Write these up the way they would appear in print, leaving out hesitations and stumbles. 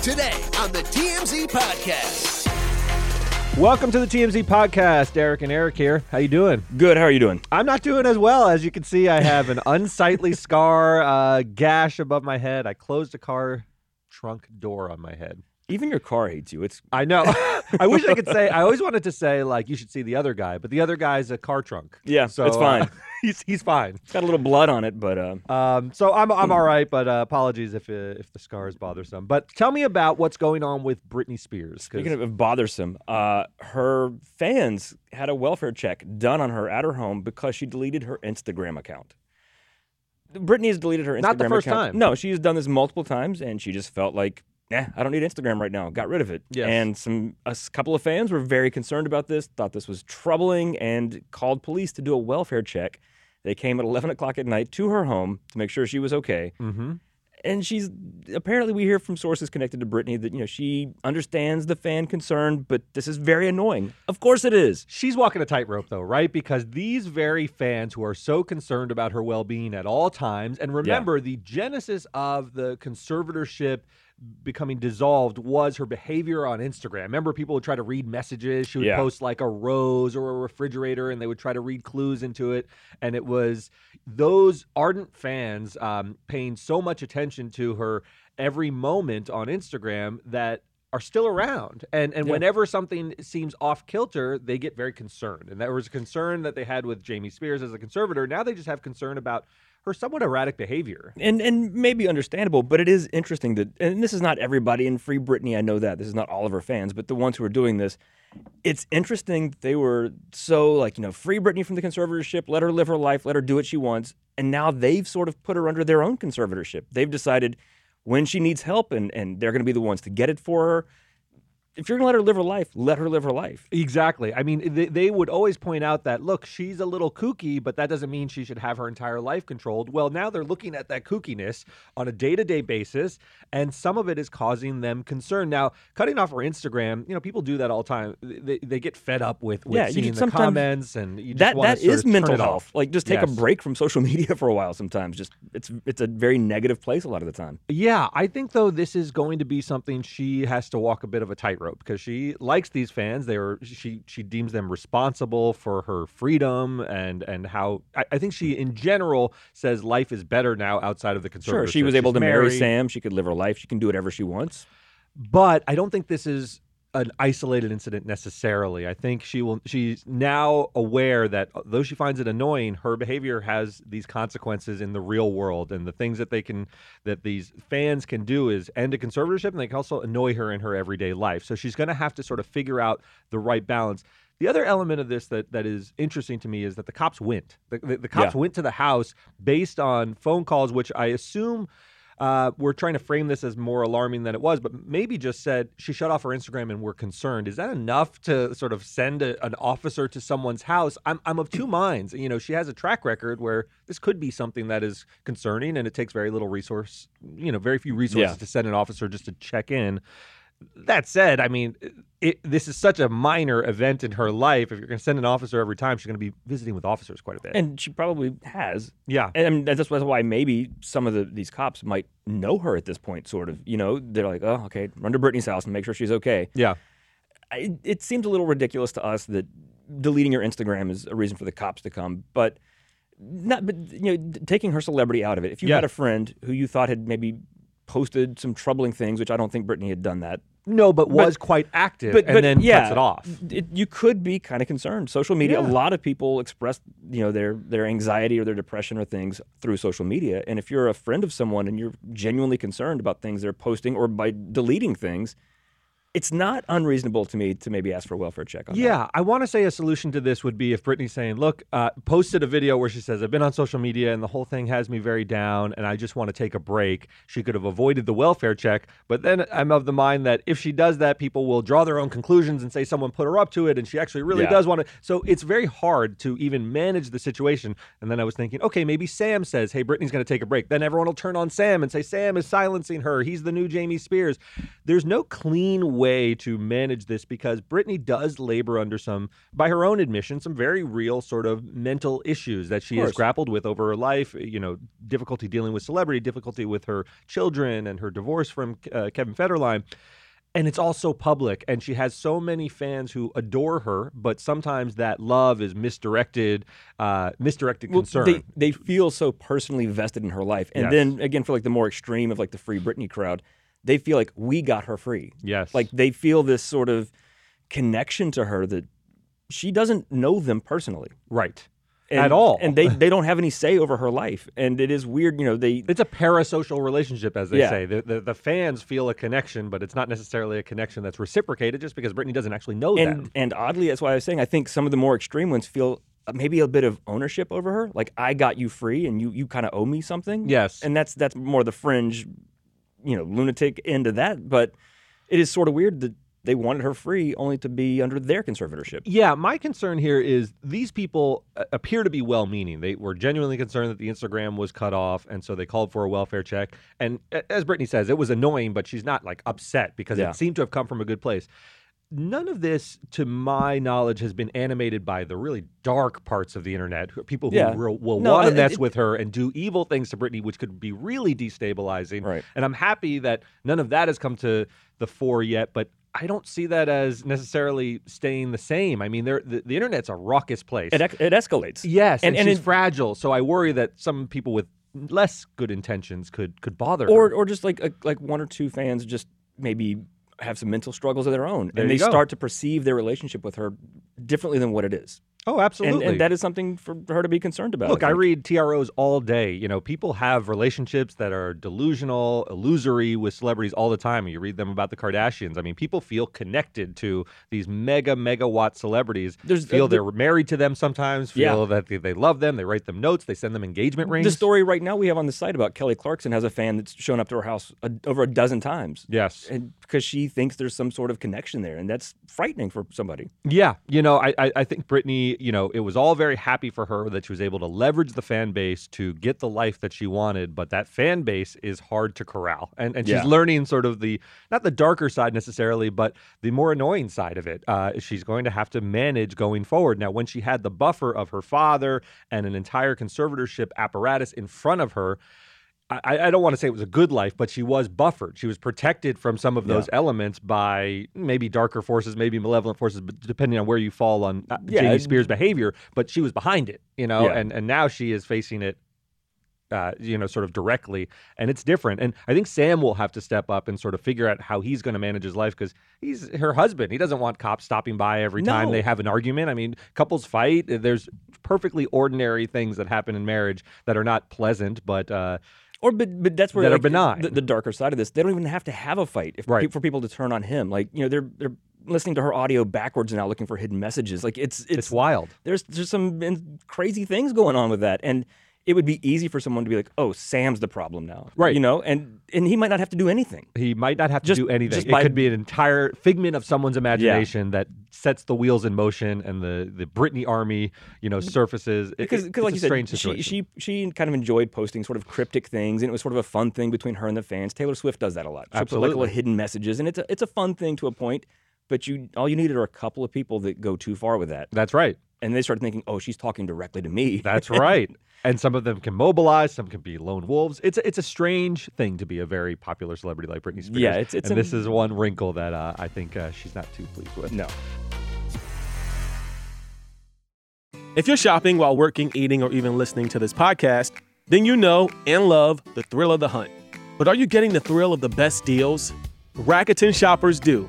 Today on the TMZ Podcast. Welcome to the TMZ Podcast. Derek and Eric here. How you doing? Good. How are you doing? I'm not doing as well. As you can see, I have an unsightly scar, gash above my head. I closed a car trunk door on my head. Even your car hates you. I know. I wish I could say, I always wanted to say, like, you should see the other guy, but the other guy's a car trunk. Yeah, so it's fine. He's fine. It's got a little blood on it, but... So I'm all right, but apologies if the scar is bothersome. But tell me about what's going on with Britney Spears. Speaking of bothersome, her fans had a welfare check done on her at her home because she deleted her Instagram account. Britney has deleted her Instagram account. Not the first time. No, she's done this multiple times, and she just felt like, nah, I don't need Instagram right now. Got rid of it. Yes. And a couple of fans were very concerned about this, thought this was troubling, and called police to do a welfare check. They came at 11 o'clock at night to her home to make sure she was okay. Mm-hmm. And she's, apparently we hear from sources connected to Britney that, you know, she understands the fan concern, but this is very annoying. Of course it is. She's walking a tightrope though, right? Because these very fans who are so concerned about her well-being at all times, and remember the genesis of the conservatorship becoming dissolved was her behavior on Instagram. Remember, people would try to read messages. She would post like a rose or a refrigerator, and they would try to read clues into it. And it was those ardent fans paying so much attention to her every moment on Instagram that are still around. And whenever something seems off kilter, they get very concerned. And that was a concern that they had with Jamie Spears as a conservator. Now they just have concern about her somewhat erratic behavior. And maybe understandable, but it is interesting that, and this is not everybody in Free Britney, I know that. This is not all of her fans, but the ones who are doing this, it's interesting that they were so like, you know, free Britney from the conservatorship, let her live her life, let her do what she wants. And now they've sort of put her under their own conservatorship. They've decided when she needs help, and they're going to be the ones to get it for her. If you're going to let her live her life, let her live her life. Exactly. I mean, they would always point out that, look, she's a little kooky, but that doesn't mean she should have her entire life controlled. Well, now they're looking at that kookiness on a day-to-day basis, and some of it is causing them concern. Now, cutting off her Instagram, you know, people do that all the time. They get fed up with seeing the comments, and you just want to sort of turn it off. That is mental health. Like, just take a break from social media for a while sometimes. Just it's a very negative place a lot of the time. Yeah. I think, though, this is going to be something she has to walk a bit of a tightrope, because she likes these fans. She deems them responsible for her freedom and how I think she in general says life is better now outside of the conservatorship. Sure, she was able to marry Sam. She could live her life. She can do whatever she wants. But I don't think this is an isolated incident necessarily. I think she's now aware that though she finds it annoying, her behavior has these consequences in the real world, and the things that these fans can do is end a conservatorship, and they can also annoy her in her everyday life. So she's going to have to sort of figure out the right balance. The other element of this that is interesting to me is that the cops went. The cops went to the house based on phone calls, which I assume we're trying to frame this as more alarming than it was, but maybe just said she shut off her Instagram and we're concerned. Is that enough to sort of send an officer to someone's house? I'm of two minds. You know, she has a track record where this could be something that is concerning, and it takes very little resource, you know, very few resources to send an officer just to check in. That said, I mean, this is such a minor event in her life. If you're going to send an officer every time, she's going to be visiting with officers quite a bit. And she probably has. Yeah. And that's why maybe some of these cops might know her at this point, sort of. You know, they're like, oh, okay, run to Britney's house and make sure she's okay. Yeah. It seems a little ridiculous to us that deleting your Instagram is a reason for the cops to come. But you know, taking her celebrity out of it. If you had a friend who you thought had maybe posted some troubling things, which I don't think Britney had done that. No, but was quite active and then cuts it off. You could be kind of concerned. Social media, a lot of people express, you know, their anxiety or their depression or things through social media. And if you're a friend of someone and you're genuinely concerned about things they're posting or by deleting things, it's not unreasonable to me to maybe ask for a welfare check on that. Yeah, I want to say a solution to this would be if Britney's saying, look, posted a video where she says, I've been on social media and the whole thing has me very down and I just want to take a break. She could have avoided the welfare check. But then I'm of the mind that if she does that, people will draw their own conclusions and say someone put her up to it and she actually really does want to. So it's very hard to even manage the situation. And then I was thinking, okay, maybe Sam says, hey, Britney's going to take a break. Then everyone will turn on Sam and say, Sam is silencing her. He's the new Jamie Spears. There's no clean way to manage this because Britney does labor under some, by her own admission, some very real sort of mental issues that she has grappled with over her life, you know, difficulty dealing with celebrity, difficulty with her children and her divorce from Kevin Federline. And it's also public, and she has so many fans who adore her, but sometimes that love is misdirected, concern. They feel so personally vested in her life. And then, again, for like the more extreme of like the Free Britney crowd, they feel like we got her free. Yes. Like they feel this sort of connection to her that she doesn't know them personally. Right. At all. And they don't have any say over her life. And it is weird, you know, it's a parasocial relationship, as they say. The fans feel a connection, but it's not necessarily a connection that's reciprocated just because Britney doesn't actually know them. And oddly, that's why I was saying I think some of the more extreme ones feel maybe a bit of ownership over her. Like, I got you free and you kind of owe me something. Yes. And that's more the fringe, you know, lunatic end of that. But it is sort of weird that they wanted her free only to be under their conservatorship. Yeah, my concern here is these people appear to be well-meaning. They were genuinely concerned that the Instagram was cut off, and so they called for a welfare check. And as Britney says, it was annoying, but she's not, like, upset because it seemed to have come from a good place. None of this, to my knowledge, has been animated by the really dark parts of the internet, people who want to mess with her and do evil things to Britney, which could be really destabilizing. Right. And I'm happy that none of that has come to the fore yet, but I don't see that as necessarily staying the same. I mean, the internet's a raucous place. It escalates. Yes, and she's fragile, so I worry that some people with less good intentions could bother her. Or just like one or two fans just maybe have some mental struggles of their own, and they start to perceive their relationship with her differently than what it is. Oh, absolutely. And that is something for her to be concerned about. Look, I read TROs all day. You know, people have relationships that are delusional, illusory with celebrities all the time. You read them about the Kardashians. I mean, people feel connected to these megawatt celebrities. They're married to them sometimes, that they love them. They write them notes. They send them engagement rings. The story right now we have on the site about Kelly Clarkson has a fan that's shown up to her house over a dozen times. Yes. And because she thinks there's some sort of connection there, and that's frightening for somebody. Yeah. You know, I think Britney, you know, it was all very happy for her that she was able to leverage the fan base to get the life that she wanted, but that fan base is hard to corral. And she's learning sort of the, not the darker side necessarily, but the more annoying side of it. She's going to have to manage going forward. Now, when she had the buffer of her father and an entire conservatorship apparatus in front of her, I don't want to say it was a good life, but she was buffered. She was protected from some of those elements by maybe darker forces, maybe malevolent forces, but depending on where you fall on Jamie Spears' behavior. But she was behind it, you know, and now she is facing it, you know, sort of directly. And it's different. And I think Sam will have to step up and sort of figure out how he's going to manage his life because he's her husband. He doesn't want cops stopping by every time they have an argument. I mean, couples fight. There's perfectly ordinary things that happen in marriage that are not pleasant, but... But that's where like, the darker side of this. They don't even have to have a fight for people to turn on him. Like, you know, they're listening to her audio backwards now, looking for hidden messages. Like it's wild. There's some crazy things going on with that, and it would be easy for someone to be like, "Oh, Sam's the problem now," right? You know, and he might not have to do anything. He might not have to do anything. It could be an entire figment of someone's imagination that sets the wheels in motion, and the Britney army, you know, surfaces. Because like you said, she kind of enjoyed posting sort of cryptic things, and it was sort of a fun thing between her and the fans. Taylor Swift does that a lot. She puts like little hidden messages, and it's a fun thing to a point. But all you needed are a couple of people that go too far with that. That's right. And they started thinking, oh, she's talking directly to me. That's right. And some of them can mobilize. Some can be lone wolves. It's a strange thing to be a very popular celebrity like Britney Spears. Yeah, it's and this is one wrinkle that I think she's not too pleased with. No. If you're shopping while working, eating, or even listening to this podcast, then you know and love the thrill of the hunt. But are you getting the thrill of the best deals? Rakuten shoppers do.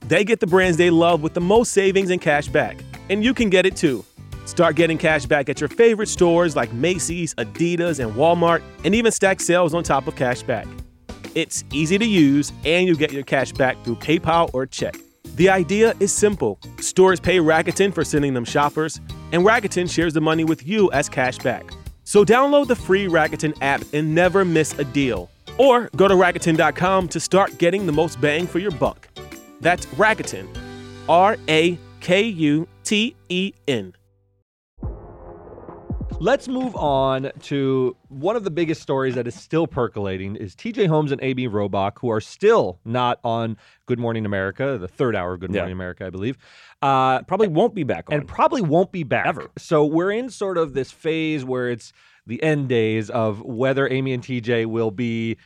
They get the brands they love with the most savings and cash back. And you can get it too. Start getting cash back at your favorite stores like Macy's, Adidas, and Walmart, and even stack sales on top of cash back. It's easy to use, and you get your cash back through PayPal or check. The idea is simple. Stores pay Rakuten for sending them shoppers, and Rakuten shares the money with you as cash back. So download the free Rakuten app and never miss a deal. Or go to Rakuten.com to start getting the most bang for your buck. That's Rakuten. R-A-K-U-T-E-N. Let's move on to one of the biggest stories that is still percolating is TJ Holmes and Amy Robach, who are still not on Good Morning America, the third hour of Good Morning America, I believe. Probably won't be back on. And probably won't be back. Ever. So we're in sort of this phase where it's the end days of whether Amy and TJ will be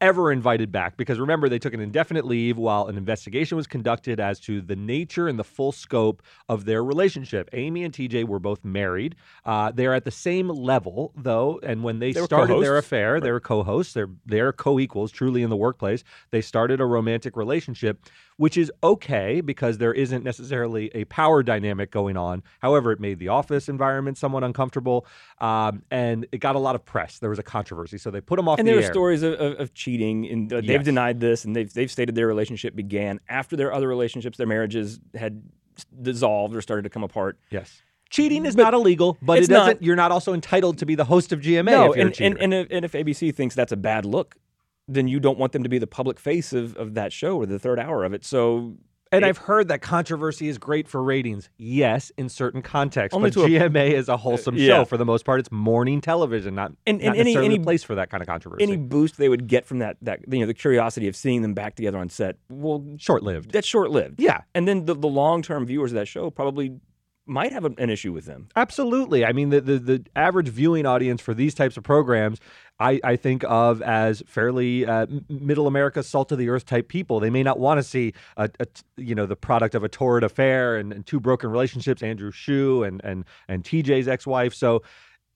ever invited back. Because remember, they took an indefinite leave while an investigation was conducted as to the nature and the full scope of their relationship. Amy and TJ were both married. They're at the same level, though, and when they started their affair, They were co-hosts, they're co-equals, truly in the workplace. They started a romantic relationship, which is okay because there isn't necessarily a power dynamic going on. However, it made the office environment somewhat uncomfortable, and it got a lot of press. There was a controversy, so they put them off the air. And there were stories of cheating, and they've denied this, and they've stated their relationship began after their other relationships, their marriages had dissolved or started to come apart. Yes. Cheating is not illegal, but it doesn't. You're not also entitled to be the host of GMA. No, if you're a cheater. And if ABC thinks that's a bad look, then you don't want them to be the public face of that show or the third hour of it. So, I've heard that controversy is great for ratings. Yes, in certain contexts, but GMA is a wholesome show for the most part. It's morning television, not necessarily any place for that kind of controversy. Any boost they would get from that the curiosity of seeing them back together on set, well, short-lived. That's short-lived. Yeah, and then the long-term viewers of that show probably might have an issue with them. Absolutely. I mean, the average viewing audience for these types of programs, I think of as fairly middle America, salt of the earth type people. They may not want to see the product of a torrid affair and two broken relationships, Andrew Hsu and TJ's ex-wife. So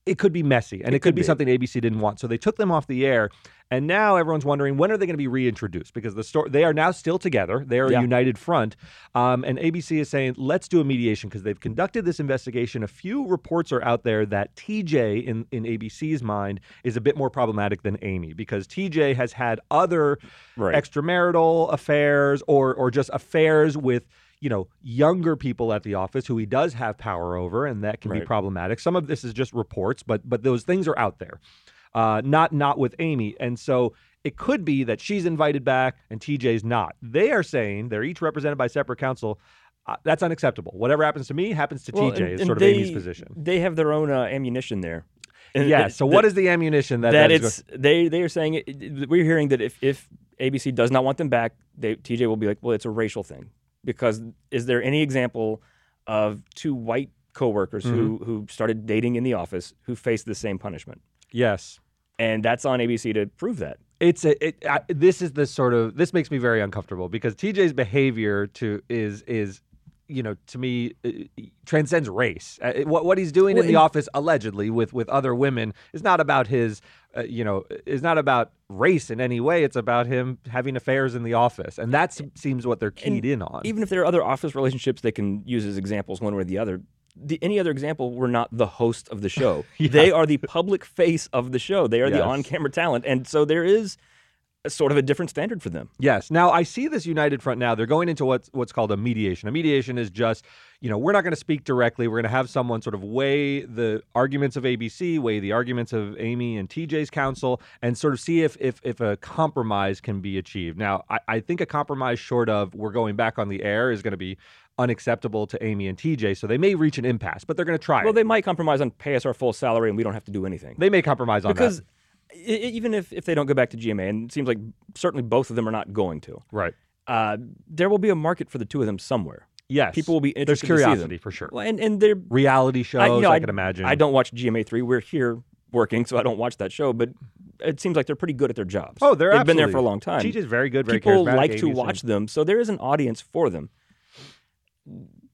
it could be messy, and it could be something ABC didn't want. So they took them off the air, and now everyone's wondering, when are they going to be reintroduced? Because they are now still together. They are a united front. And ABC is saying, let's do a mediation, because they've conducted this investigation. A few reports are out there that TJ, in ABC's mind, is a bit more problematic than Amy, because TJ has had other extramarital affairs or just affairs with younger people at the office who he does have power over, and that can be problematic. Some of this is just reports, but those things are out there, not with Amy. And so it could be that she's invited back and TJ's not. They are saying, they're each represented by separate counsel, that's unacceptable. Whatever happens to me happens to TJ is sort of Amy's position. They have their own ammunition there. Yeah, so what is the ammunition? They are saying, we're hearing that if ABC does not want them back, TJ will be like, well, it's a racial thing. Because is there any example of two white coworkers who started dating in the office who faced the same punishment? Yes. And that's on ABC to prove that. This makes me very uncomfortable, because TJ's behavior to me, transcends race. What he's doing in the office, allegedly, with other women, is not about race in any way. It's about him having affairs in the office, and that seems what they're keyed in on. Even if there are other office relationships they can use as examples, one way or the other, any other example, we're not the host of the show. They are the public face of the show. They are the on-camera talent, and so there is sort of a different standard for them. Yes. Now, I see this united front now. They're going into what's called a mediation. A mediation is just, we're not going to speak directly. We're going to have someone sort of weigh the arguments of ABC, weigh the arguments of Amy and TJ's counsel, and sort of see if a compromise can be achieved. Now, I think a compromise short of we're going back on the air is going to be unacceptable to Amy and TJ, so they may reach an impasse, but they're going to try. Well, they might compromise on pay us our full salary and we don't have to do anything. They may compromise on that. Even if they don't go back to GMA, and it seems like certainly both of them are not going to. Right. There will be a market for the two of them somewhere. Yes. People will be interested to see them. There's curiosity, for sure. Well, and they're reality shows, I can imagine. I don't watch GMA3. We're here working, so I don't watch that show, but it seems like they're pretty good at their jobs. Oh, they've been there for a long time. TJ's very good, very charismatic. People like to watch them, so there is an audience for them.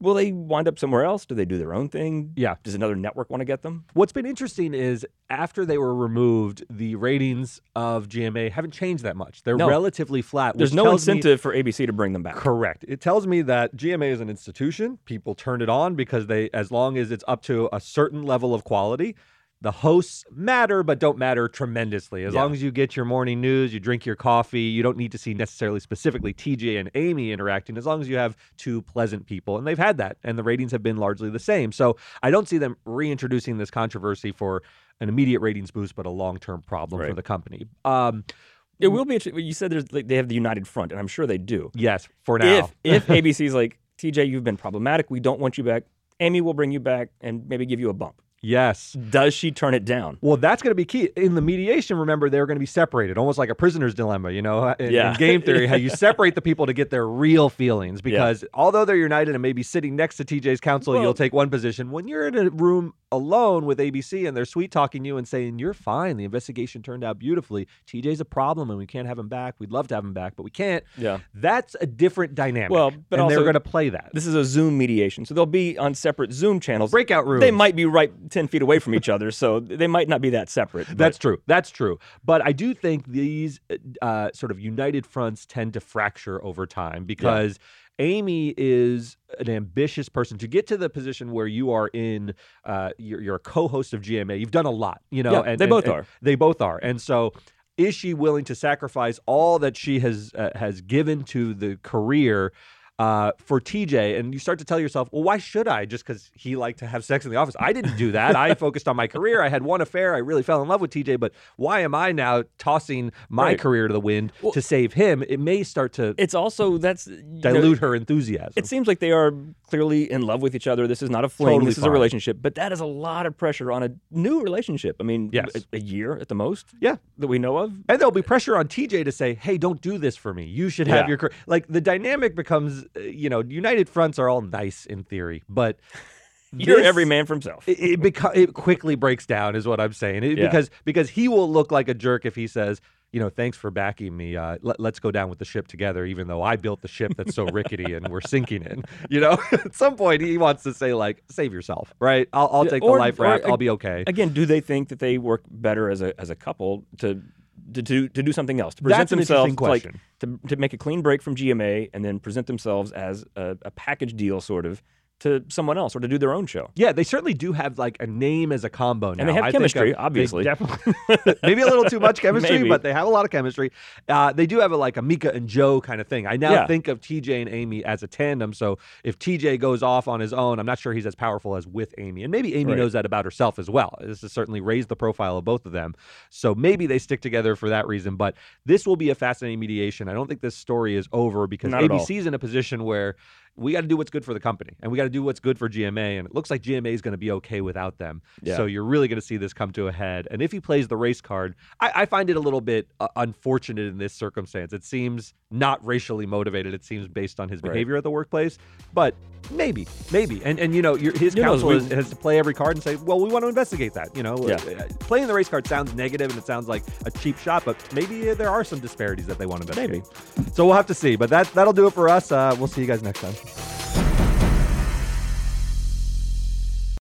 Will they wind up somewhere else? Do they do their own thing? Yeah. Does another network want to get them? What's been interesting is after they were removed, the ratings of GMA haven't changed that much. They're relatively flat. There's no incentive for ABC to bring them back. Correct. It tells me that GMA is an institution. People turn it on because as long as it's up to a certain level of quality, the hosts matter, but don't matter tremendously. As long as you get your morning news, you drink your coffee, you don't need to see necessarily specifically TJ and Amy interacting, as long as you have two pleasant people. And they've had that, and the ratings have been largely the same. So I don't see them reintroducing this controversy for an immediate ratings boost, but a long-term problem for the company. It will be interesting. You said there's, like, they have the United Front, and I'm sure they do. Yes, for now. If ABC's like, TJ, you've been problematic, we don't want you back, Amy will bring you back and maybe give you a bump. Yes. Does she turn it down? Well, that's going to be key. In the mediation, remember, they're going to be separated, almost like a prisoner's dilemma, you know, in game theory, how you separate the people to get their real feelings. Because although they're united and maybe sitting next to TJ's counsel, you'll take one position. When you're in a room alone with ABC and they're sweet-talking you and saying, you're fine, the investigation turned out beautifully, TJ's a problem and we can't have him back, we'd love to have him back, but we can't. Yeah. That's a different dynamic. Well, but also, they're going to play that. This is a Zoom mediation, so they'll be on separate Zoom channels. Breakout rooms. They might be right 10 feet away from each other, so they might not be that separate. But. That's true. But I do think these sort of united fronts tend to fracture over time because Amy is an ambitious person. To get to the position where you are in, you're a co-host of GMA, you've done a lot, you know. Yeah, they both are. And so is she willing to sacrifice all that she has given to the career for TJ, and you start to tell yourself, well, why should I? Just because he liked to have sex in the office. I didn't do that. I focused on my career. I had one affair. I really fell in love with TJ, but why am I now tossing my career to the wind to save him? It may start to dilute her enthusiasm. It seems like they are clearly in love with each other. This is not a fling. Totally this is a relationship, but that is a lot of pressure on a new relationship. I mean, a year at the most that we know of. And there'll be pressure on TJ to say, hey, don't do this for me. You should have your career. Like, the dynamic becomes... You know, united fronts are all nice in theory, but you're every man for himself. It quickly breaks down, is what I'm saying. Because he will look like a jerk if he says, you know, thanks for backing me. Let's go down with the ship together, even though I built the ship that's so rickety and we're sinking in. You know, at some point he wants to say, like, save yourself, right? I'll take the life raft. I'll be okay. Again, do they think that they work better as a couple to do something else, to present themselves to make a clean break from GMA and then present themselves as a package deal sort of to someone else or to do their own show? Yeah, they certainly do have like a name as a combo now. And they have chemistry, obviously. Maybe a little too much chemistry, but they have a lot of chemistry. They do have like a Mika and Joe kind of thing. I now think of TJ and Amy as a tandem, so if TJ goes off on his own, I'm not sure he's as powerful as with Amy. And maybe Amy knows that about herself as well. This has certainly raised the profile of both of them. So maybe they stick together for that reason, but this will be a fascinating mediation. I don't think this story is over because ABC's in a position where we got to do what's good for the company, and we got to do what's good for GMA, and it looks like GMA is going to be okay without them. Yeah. So you're really going to see this come to a head. And if he plays the race card, I find it a little bit unfortunate in this circumstance. It seems not racially motivated. It seems based on his behavior at the workplace, but maybe. And you know, his counsel has to play every card and say, well, we want to investigate that. You know, playing the race card sounds negative and it sounds like a cheap shot, but maybe there are some disparities that they want to investigate. Maybe. So we'll have to see, but that'll do it for us. We'll see you guys next time.